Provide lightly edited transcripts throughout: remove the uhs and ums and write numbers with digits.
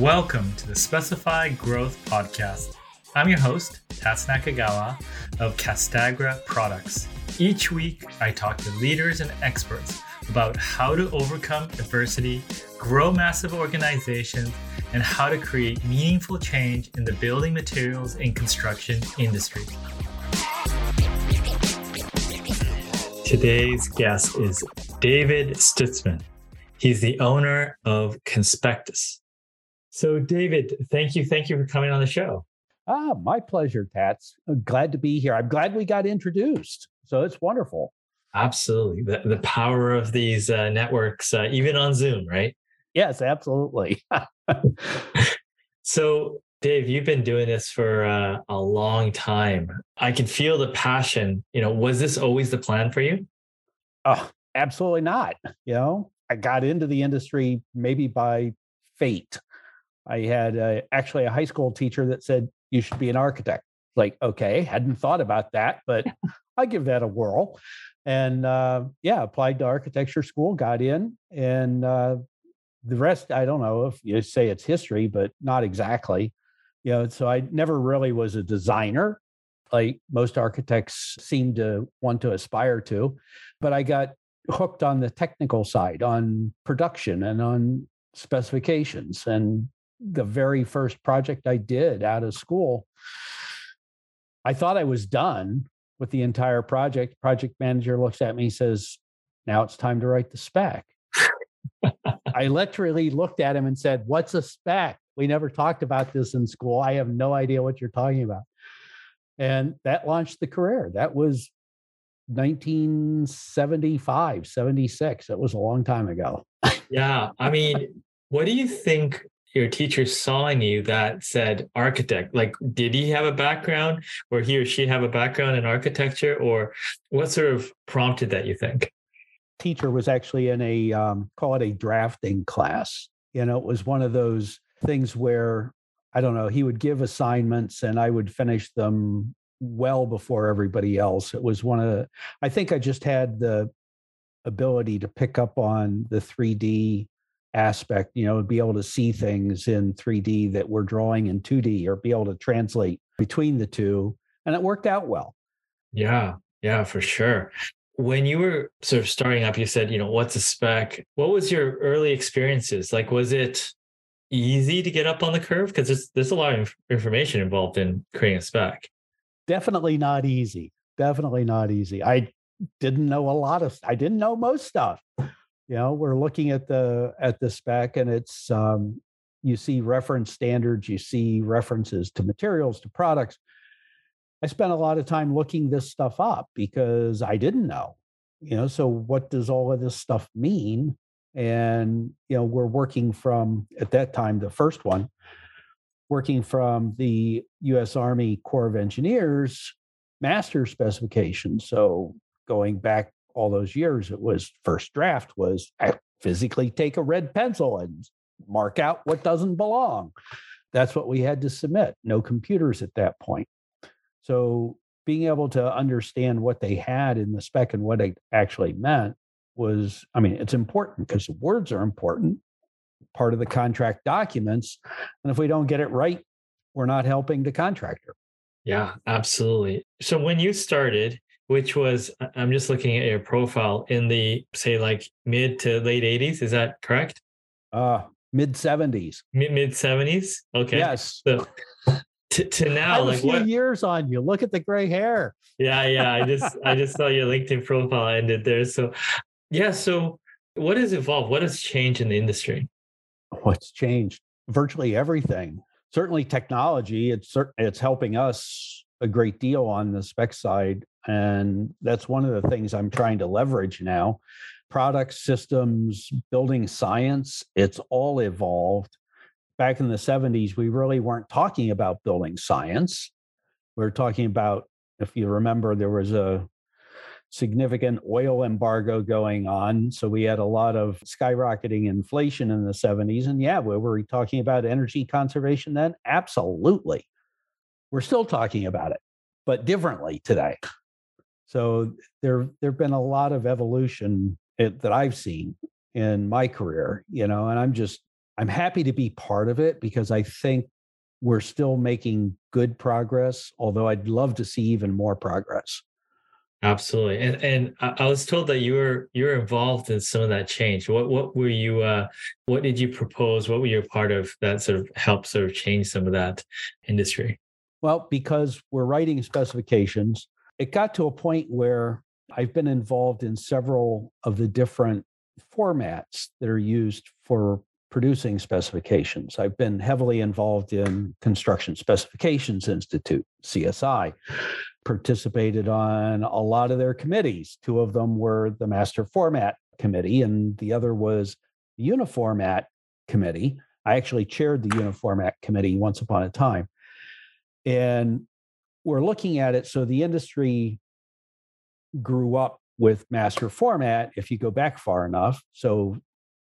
Welcome to the Specified Growth Podcast. I'm your host, Tats Nakagawa of Castagra Products. Each week, I talk to leaders and experts about how to overcome adversity, grow massive organizations, and how to create meaningful change in the building materials and construction industry. Today's guest is David Stutzman. He's the owner of Conspectus. So David, thank you for coming on the show. My pleasure, Tats. I'm glad to be here. I'm glad we got introduced. So it's wonderful. Absolutely. The power of these networks, even on Zoom, right? Yes, absolutely. So Dave, you've been doing this for a long time. I can feel the passion. Was this always the plan for you? Oh, absolutely not. I got into the industry maybe by fate. I had a high school teacher that said, you should be an architect. Like, okay, hadn't thought about that, but I give that a whirl. And applied to architecture school, got in, and the rest, I don't know if you say it's history, but not exactly. So I never really was a designer, like most architects seem to want to aspire to, but I got hooked on the technical side, on production and on specifications. And the very first project I did out of school, I thought I was done with the entire project. Project manager looks at me and says, now it's time to write the spec. I literally looked at him and said, what's a spec? We never talked about this in school. I have no idea what you're talking about. And that launched the career. That was 1975, 76. It was a long time ago. Yeah. I mean, what do you think your teacher saw in you that said architect? Like, did he have a background, or he or she have a background in architecture, or what sort of prompted that, you think? Teacher was actually in a call it a drafting class. It was one of those things where, I don't know, he would give assignments and I would finish them well before everybody else. It was I think I just had the ability to pick up on the 3D aspect, be able to see things in 3D that we're drawing in 2D, or be able to translate between the two. And it worked out well. Yeah, for sure. When you were sort of starting up, you said, what's a spec? What was your early experiences? Like, was it easy to get up on the curve? Because there's a lot of information involved in creating a spec. Definitely not easy. I didn't know I didn't know most stuff. We're looking at the spec, and it's, you see reference standards, you see references to materials, to products. I spent a lot of time looking this stuff up because I didn't know, so what does all of this stuff mean? And, we're working from, at that time, the first one, working from the U.S. Army Corps of Engineers master specification. So going back all those years, it was first draft was I physically take a red pencil and mark out what doesn't belong. That's what we had to submit. No computers at that point. So being able to understand what they had in the spec and what it actually meant was, it's important because the words are important, part of the contract documents. And if we don't get it right, we're not helping the contractor. Yeah, absolutely. So when you started, which was, I'm just looking at your profile, in the, say, like mid to late 80s, is that correct? Mid 70s. Mid 70s? Okay. Yes. So, to now, I have a few years on you. Look at the gray hair. Yeah. I just saw your LinkedIn profile ended there. So, yeah. So, what has evolved? What has changed in the industry? What's changed? Virtually everything. Certainly technology. It's helping us a great deal on the spec side, and that's one of the things I'm trying to leverage now. Product systems, building science. It's all evolved. Back in the 70s, we really weren't talking about building science. We were talking about, if you remember, there was a significant oil embargo going on. So we had a lot of skyrocketing inflation in the 70s. And were we talking about energy conservation then? Absolutely. We're still talking about it, but differently today. So there have been a lot of evolution that I've seen in my career, and I'm just I'm happy to be part of it because I think we're still making good progress, although I'd love to see even more progress. Absolutely. And I was told that you were involved in some of that change. What were you, what did you propose? What were you a part of that sort of helped sort of change some of that industry? Well, because we're writing specifications, it got to a point where I've been involved in several of the different formats that are used for producing specifications. I've been heavily involved in Construction Specifications Institute, CSI, participated on a lot of their committees. Two of them were the Master Format Committee, and the other was the Uniformat Committee. I actually chaired the Uniformat Committee once upon a time. And we're looking at it. So the industry grew up with Master Format, if you go back far enough. So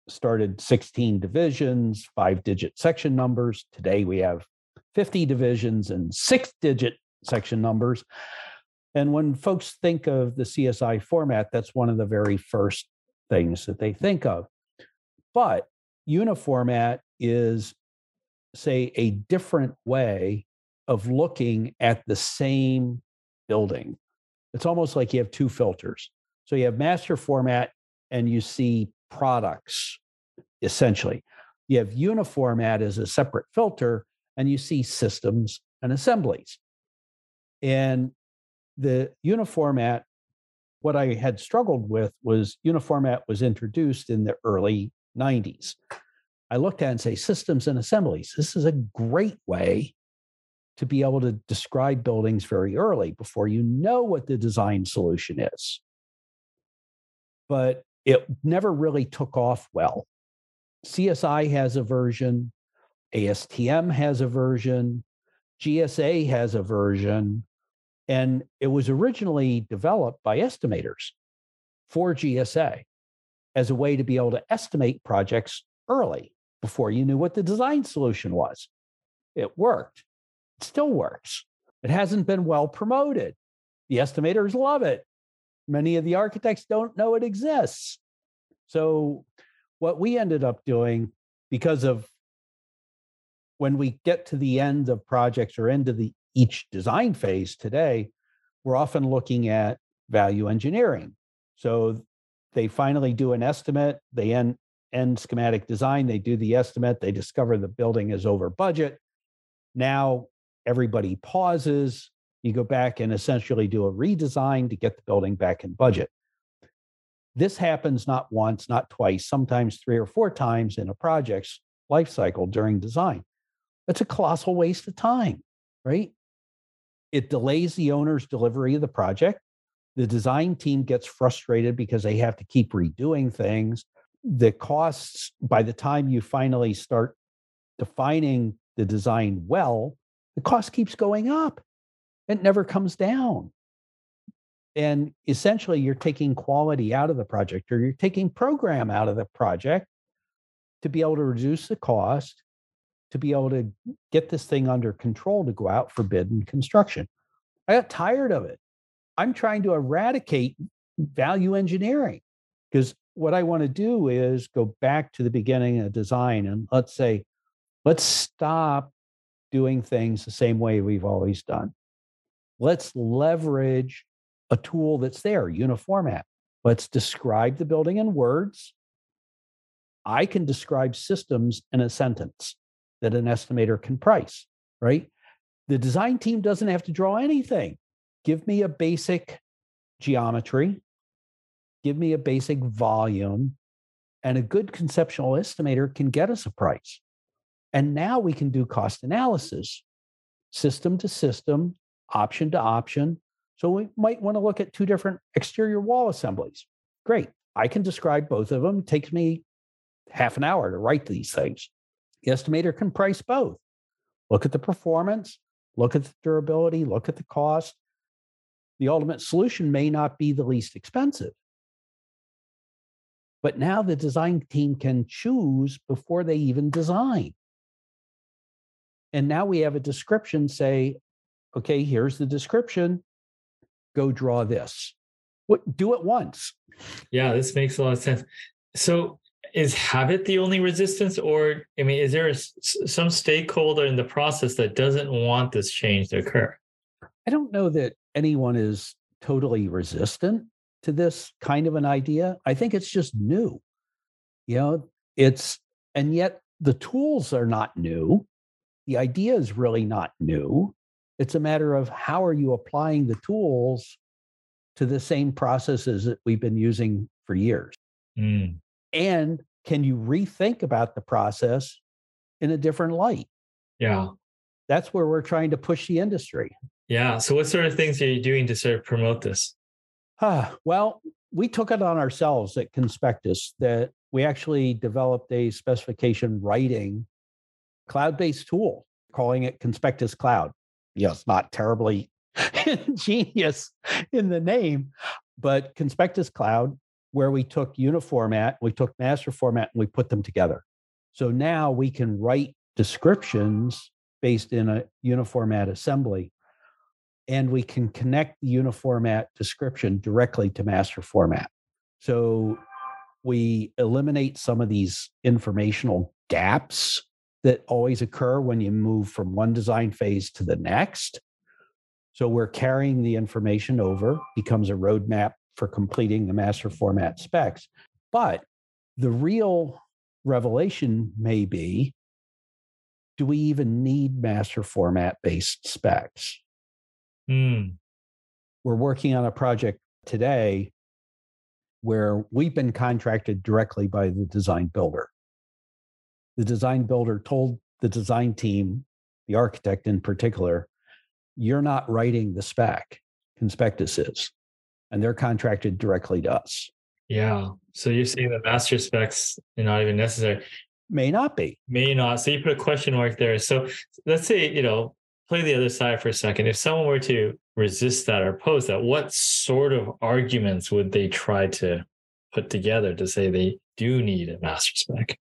started 16 divisions, 5-digit section numbers. Today we have 50 divisions and 6-digit section numbers. And when folks think of the CSI format, that's one of the very first things that they think of. But Uniformat is, say, a different way of looking at the same building. It's almost like you have two filters. So you have Master Format and you see products, essentially. You have Uniformat as a separate filter, and you see systems and assemblies. And the Uniformat, what I had struggled with was Uniformat was introduced in the early 90s. I looked at it and say, systems and assemblies, this is a great way to be able to describe buildings very early before you know what the design solution is. But it never really took off well. CSI has a version, ASTM has a version, GSA has a version, and it was originally developed by estimators for GSA as a way to be able to estimate projects early before you knew what the design solution was. It worked. It still works. It hasn't been well promoted. The estimators love it. Many of the architects don't know it exists. So what we ended up doing, because of when we get to the end of projects or into the each design phase today, we're often looking at value engineering. So they finally do an estimate, they end schematic design, they do the estimate, they discover the building is over budget. Now everybody pauses. You go back and essentially do a redesign to get the building back in budget. This happens not once, not twice, sometimes 3 or 4 times in a project's life cycle during design. That's a colossal waste of time, right? It delays the owner's delivery of the project. The design team gets frustrated because they have to keep redoing things. The costs, by the time you finally start defining the design well, the cost keeps going up. It never comes down. And essentially, you're taking quality out of the project, or you're taking program out of the project to be able to reduce the cost, to be able to get this thing under control to go out for bid and construction. I got tired of it. I'm trying to eradicate value engineering, because what I want to do is go back to the beginning of design and let's stop doing things the same way we've always done. Let's leverage a tool that's there, Uniformat. Let's describe the building in words. I can describe systems in a sentence that an estimator can price, right? The design team doesn't have to draw anything. Give me a basic geometry, give me a basic volume, and a good conceptual estimator can get us a price. And now we can do cost analysis, system to system, option to option. So we might want to look at 2 different exterior wall assemblies. Great. I can describe both of them. It takes me half an hour to write these things. The estimator can price both. Look at the performance, look at the durability, look at the cost. The ultimate solution may not be the least expensive. But now the design team can choose before they even design. And now we have a description, say, okay, here's the description. Go draw this. Do it once. Yeah, this makes a lot of sense. So is habit the only resistance, or I mean, is there some stakeholder in the process that doesn't want this change to occur? I don't know that anyone is totally resistant to this kind of an idea. I think it's just new. You know, and yet the tools are not new. The idea is really not new. It's a matter of how are you applying the tools to the same processes that we've been using for years? Mm. And can you rethink about the process in a different light? Yeah. That's where we're trying to push the industry. Yeah. So what sort of things are you doing to sort of promote this? Well, we took it on ourselves at Conspectus that we actually developed a specification writing cloud-based tool, calling it Conspectus Cloud. Yes, not terribly ingenious in the name, but Conspectus Cloud, where we took Uniformat, we took Master Format, and we put them together. So now we can write descriptions based in a Uniformat assembly, and we can connect the Uniformat description directly to Master Format. So we eliminate some of these informational gaps that always occur when you move from one design phase to the next. So we're carrying the information over, becomes a roadmap for completing the Master Format specs. But the real revelation may be, do we even need Master Format-based specs? Mm. We're working on a project today where we've been contracted directly by the design builder. The design builder told the design team, the architect in particular, you're not writing the spec, Conspectus is, and they're contracted directly to us. Yeah. So you're saying that master specs are not even necessary. May not be. May not. So you put a question mark there. So let's say, you know, play the other side for a second. If someone were to resist that or oppose that, what sort of arguments would they try to put together to say they do need a master spec?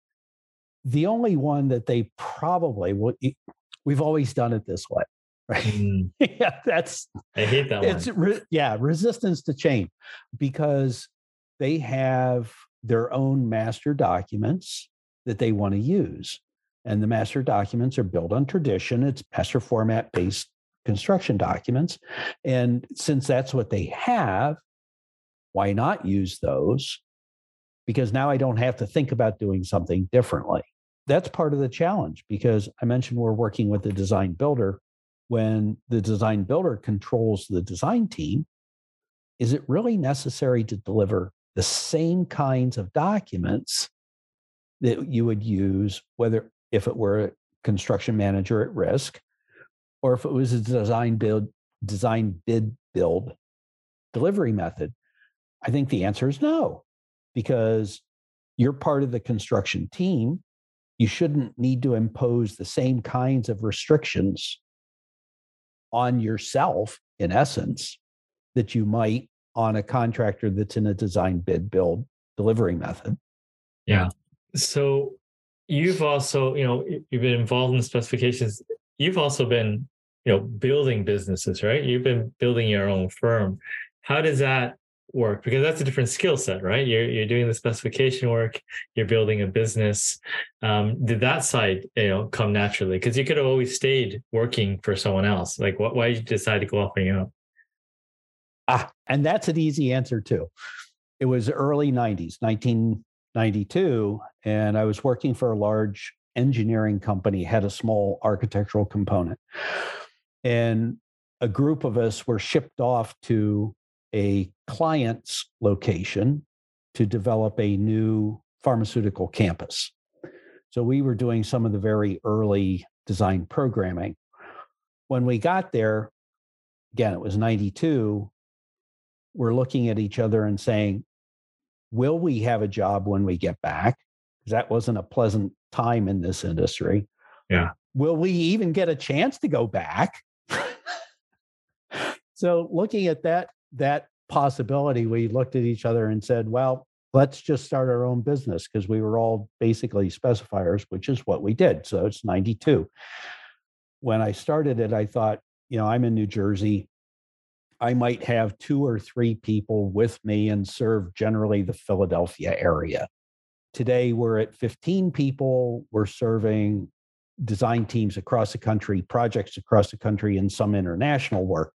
The only one that they probably would, we've always done it this way, right? Mm. Yeah, I hate that one. Resistance to change, because they have their own master documents that they want to use. And the master documents are built on tradition. It's master format-based construction documents. And since that's what they have, why not use those? Because now I don't have to think about doing something differently. That's part of the challenge, because I mentioned we're working with the design builder. When the design builder controls the design team, is it really necessary to deliver the same kinds of documents that you would use, whether if it were a construction manager at risk, or if it was a design bid build delivery method? I think the answer is no. Because you're part of the construction team, you shouldn't need to impose the same kinds of restrictions on yourself, in essence, that you might on a contractor that's in a design bid build delivery method. Yeah. So you've also, you know, you've been involved in specifications. You've also been, you know, building businesses, right? You've been building your own firm. How does that work? Because that's a different skill set, right? You're doing the specification work, you're building a business. Did that side, you know, come naturally? Because you could have always stayed working for someone else. Like, why did you decide to go off on your own? And that's an easy answer too. It was early 90s, 1992, and I was working for a large engineering company, had a small architectural component. And a group of us were shipped off to a client's location to develop a new pharmaceutical campus. So we were doing some of the very early design programming. When we got there, again, it was 92, we're looking at each other and saying, will we have a job when we get back? Because that wasn't a pleasant time in this industry. Yeah. Will we even get a chance to go back? So looking at that possibility, we looked at each other and said, well, let's just start our own business, because we were all basically specifiers, which is what we did. So it's 92. When I started it, I thought, you know, I'm in New Jersey. I might have 2 or 3 people with me and serve generally the Philadelphia area. Today, we're at 15 people. We're serving design teams across the country, projects across the country, and some international work.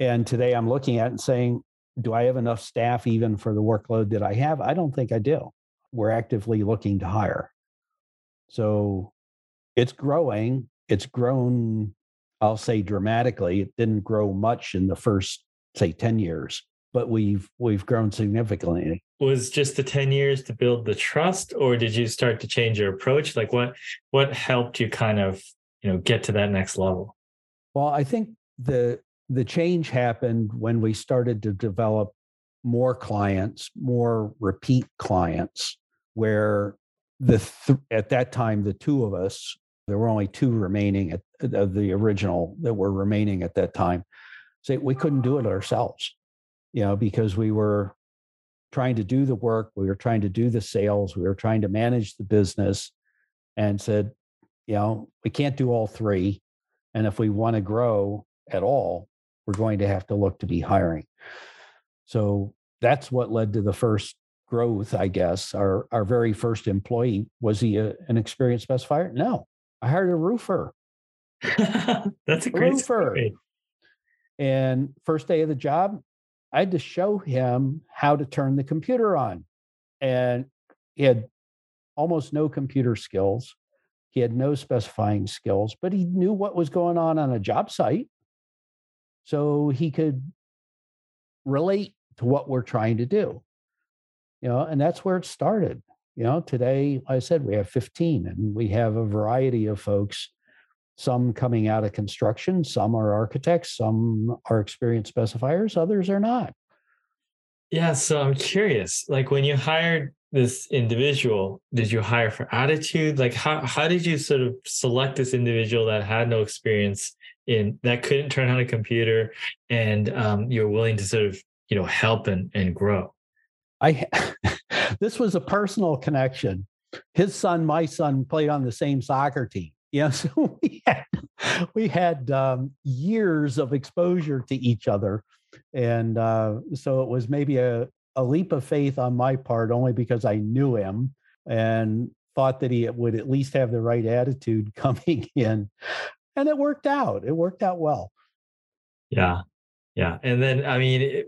And today I'm looking at it and saying, do I have enough staff even for the workload that I have? I don't think I do. We're actively looking to hire. So it's growing. It's grown, I'll say, dramatically. It didn't grow much in the first, say, 10 years, but we've grown significantly. Was just the 10 years to build the trust, or did you start to change your approach? Like what helped you kind of, get to that next level? Well, I think the change happened when we started to develop more clients, more repeat clients, where at that time, the two of us, there were only two remaining of the original that were remaining at that time. So we couldn't do it ourselves, because we were trying to do the work, we were trying to do the sales, we were trying to manage the business, and said, we can't do all three. And if we want to grow at all, we're going to have to look to be hiring. So that's what led to the first growth, I guess. Our very first employee, was he an experienced specifier? No, I hired a roofer. That's a great roofer. Story. And first day of the job, I had to show him how to turn the computer on. And he had almost no computer skills. He had no specifying skills, but he knew what was going on a job site. So he could relate to what we're trying to do, and that's where it started. Today, I said, we have 15, and we have a variety of folks, some coming out of construction, some are architects, some are experienced specifiers, others are not. Yeah. So I'm curious, like when you hired this individual, did you hire for attitude? Like how did you sort of select this individual that had no experience in that, couldn't turn on a computer, and you're willing to sort of, help and grow? This was a personal connection. His son, my son, played on the same soccer team. So we had years of exposure to each other. And so it was maybe a leap of faith on my part, only because I knew him and thought that he would at least have the right attitude coming in. And it worked out. It worked out well. Yeah. Yeah. And then,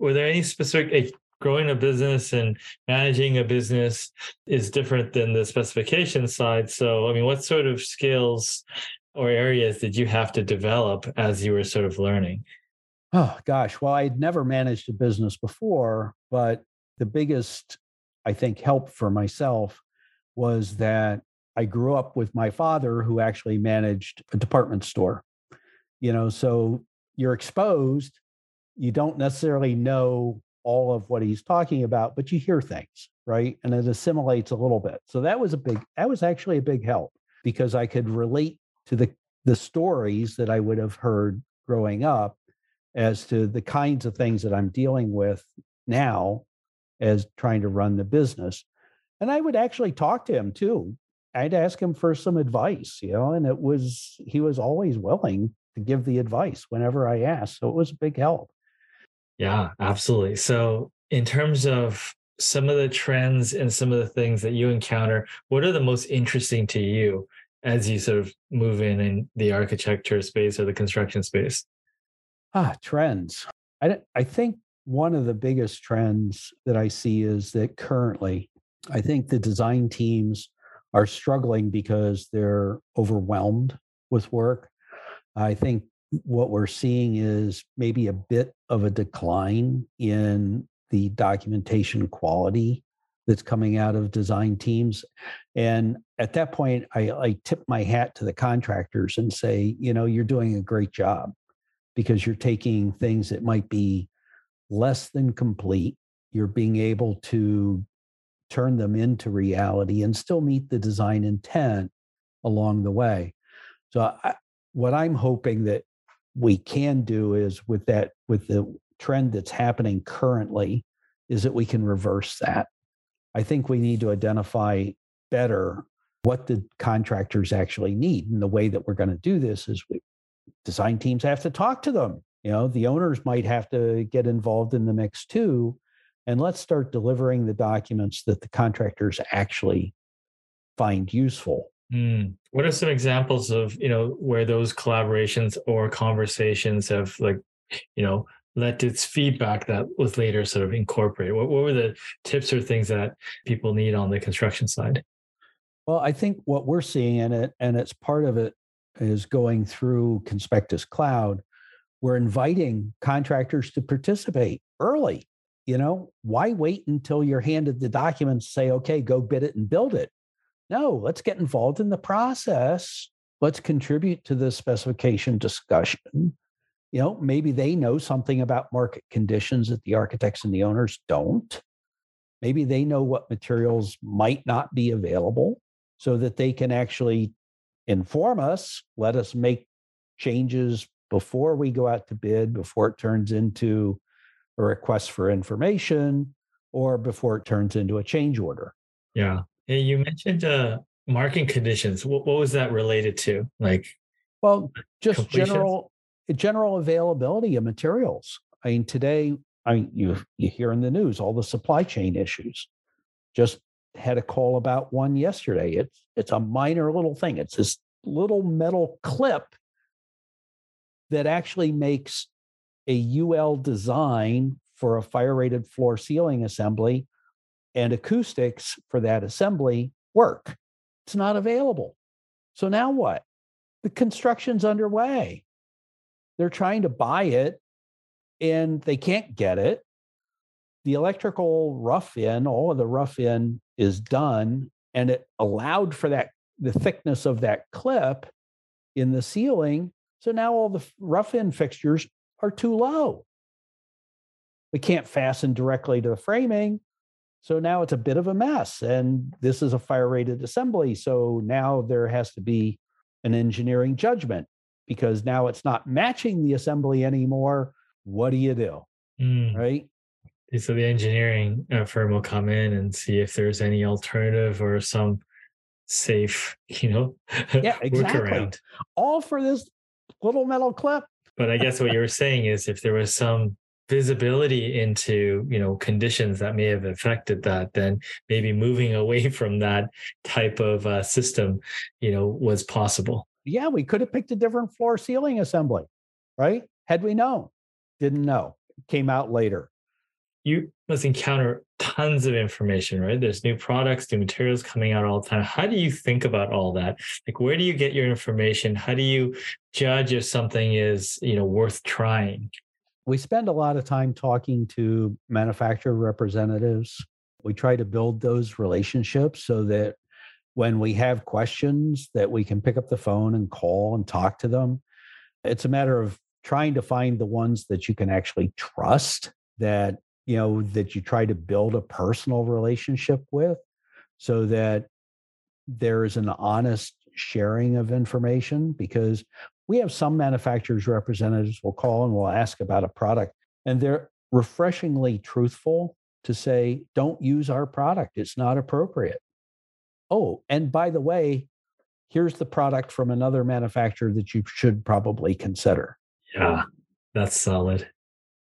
were there any specific, growing a business and managing a business is different than the specification side. So, what sort of skills or areas did you have to develop as you were sort of learning? Oh, gosh. Well, I'd never managed a business before, but the biggest, I think, help for myself was that I grew up with my father, who actually managed a department store. So you're exposed. You don't necessarily know all of what he's talking about, but you hear things, right? And it assimilates a little bit. So that was actually a big help, because I could relate to the stories that I would have heard growing up as to the kinds of things that I'm dealing with now as trying to run the business. And I would actually talk to him too. I'd ask him for some advice, and he was always willing to give the advice whenever I asked. So it was a big help. Yeah, absolutely. So in terms of some of the trends and some of the things that you encounter, what are the most interesting to you as you sort of move in the architecture space or the construction space? Trends. I think one of the biggest trends that I see is that currently, I think the design teams are struggling because they're overwhelmed with work. I think what we're seeing is maybe a bit of a decline in the documentation quality that's coming out of design teams. And at that point, I tip my hat to the contractors and say, you're doing a great job, because you're taking things that might be less than complete. You're being able to turn them into reality and still meet the design intent along the way. So what I'm hoping that we can do is with the trend that's happening currently, is that we can reverse that. I think we need to identify better what the contractors actually need. And the way that we're going to do this is design teams have to talk to them. The owners might have to get involved in the mix too, and let's start delivering the documents that the contractors actually find useful. Mm. What are some examples of, where those collaborations or conversations have led to its feedback that was later sort of incorporated? What were the tips or things that people need on the construction side? Well, I think what we're seeing in it, and it's part of it, is going through Conspectus Cloud. We're inviting contractors to participate early. Why wait until you're handed the documents, say, okay, go bid it and build it? No, let's get involved in the process. Let's contribute to the specification discussion. Maybe they know something about market conditions that the architects and the owners don't. Maybe they know what materials might not be available so that they can actually inform us, let us make changes before we go out to bid, before it turns into a request for information, or before it turns into a change order. Yeah. Hey, you mentioned market conditions. What was that related to? Just completions? general availability of materials. Today, you hear in the news all the supply chain issues. Just had a call about one yesterday. It's a minor little thing. It's this little metal clip that actually makes a UL design for a fire-rated floor ceiling assembly and acoustics for that assembly work. It's not available. So now what? The construction's underway. They're trying to buy it and they can't get it. The electrical rough-in, all of the rough-in is done, and it allowed for the thickness of that clip in the ceiling. So now all the rough-in fixtures are too low. We can't fasten directly to the framing. So now it's a bit of a mess. And this is a fire-rated assembly. So now there has to be an engineering judgment because now it's not matching the assembly anymore. What do you do? Mm. Right? So the engineering firm will come in and see if there's any alternative or some safe, yeah, exactly. Workaround. All for this little metal clip. But I guess what you were saying is if there was some visibility into, conditions that may have affected that, then maybe moving away from that type of system, was possible. Yeah, we could have picked a different floor ceiling assembly, right? Had we known. Didn't know. Came out later. You must encounter tons of information, right? There's new products, new materials coming out all the time. How do you think about all that? Where do you get your information? How do you judge if something is, worth trying? We spend a lot of time talking to manufacturer representatives. We try to build those relationships so that when we have questions that we can pick up the phone and call and talk to them. It's a matter of trying to find the ones that you can actually trust, that that you try to build a personal relationship with so that there is an honest sharing of information, because we have some manufacturers' representatives will call and will ask about a product and they're refreshingly truthful to say, don't use our product. It's not appropriate. Oh, and by the way, here's the product from another manufacturer that you should probably consider. Yeah, that's solid.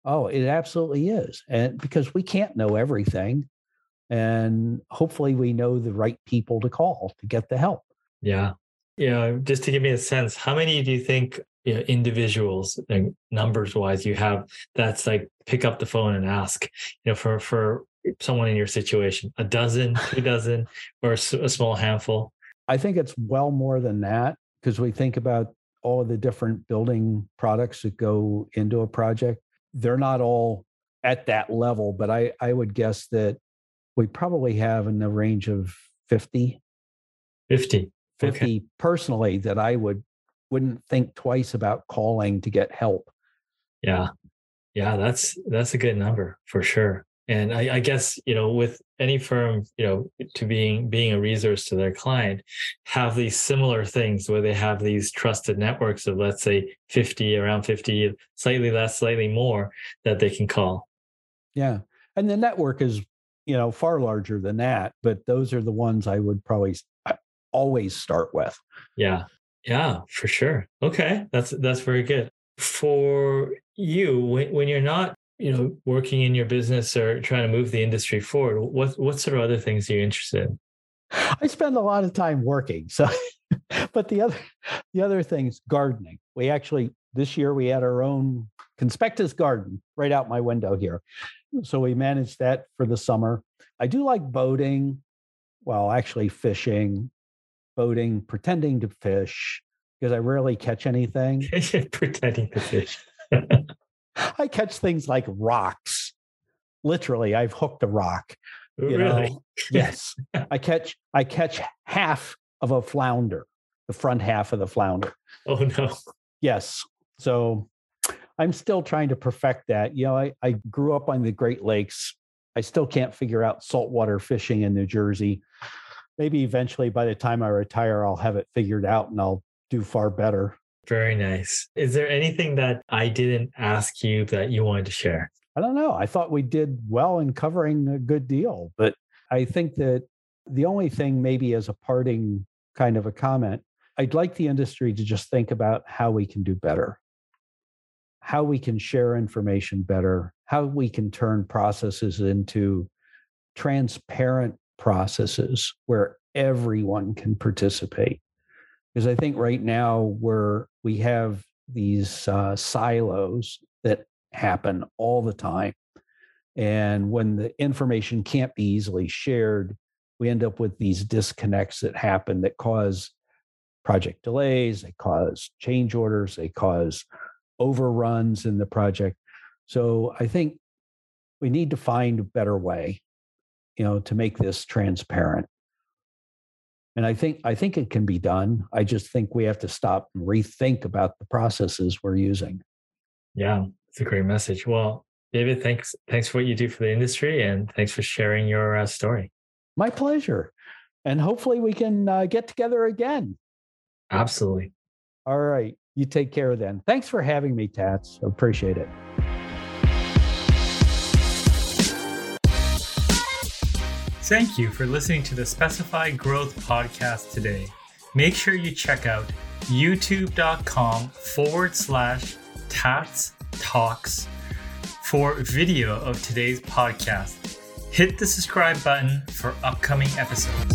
Oh, it absolutely is. And because we can't know everything, and hopefully we know the right people to call to get the help. Yeah. Just to give me a sense, how many do you think individuals, like numbers wise, you have that's like pick up the phone and ask, for someone in your situation, a dozen, 2 dozen, or a small handful? I think it's well more than that, because we think about all of the different building products that go into a project. They're not all at that level, but I would guess that we probably have in the range of 50. 50 okay. Personally, that I wouldn't think twice about calling to get help. Yeah. Yeah, that's a good number for sure. And I guess, with any firm, to being a resource to their client, have these similar things where they have these trusted networks of, let's say, 50, around 50, slightly less, slightly more, that they can call. Yeah. And the network is, far larger than that, but those are the ones I would probably always start with. Yeah. Yeah, for sure. Okay. That's very good. For you, when you're not working in your business or trying to move the industry forward, what sort of other things are you interested in? I spend a lot of time working. So, but the other thing's gardening. We actually, this year we had our own Conspectus garden right out my window here. So we managed that for the summer. I do like boating, well, actually fishing, boating, pretending to fish, because I rarely catch anything. Pretending to fish. I catch things like rocks. Literally, I've hooked a rock. Really? Yes. I catch half of a flounder, the front half of the flounder. Oh, no. Yes. So I'm still trying to perfect that. I grew up on the Great Lakes. I still can't figure out saltwater fishing in New Jersey. Maybe eventually by the time I retire, I'll have it figured out and I'll do far better. Very nice. Is there anything that I didn't ask you that you wanted to share? I don't know. I thought we did well in covering a good deal, but I think that the only thing maybe as a parting kind of a comment, I'd like the industry to just think about how we can do better, how we can share information better, how we can turn processes into transparent processes where everyone can participate. Because I think right now we have these silos that happen all the time. And when the information can't be easily shared, we end up with these disconnects that happen that cause project delays, they cause change orders, they cause overruns in the project. So I think we need to find a better way, to make this transparent. And I think it can be done. I just think we have to stop and rethink about the processes we're using. Yeah, it's a great message. Well, David, thanks for what you do for the industry, and thanks for sharing your story. My pleasure. And hopefully we can get together again. Absolutely. All right. You take care then. Thanks for having me, Tats. Appreciate it. Thank you for listening to the Specify Growth Podcast today. Make sure you check out youtube.com/Tats Talks for video of today's podcast. Hit the subscribe button for upcoming episodes.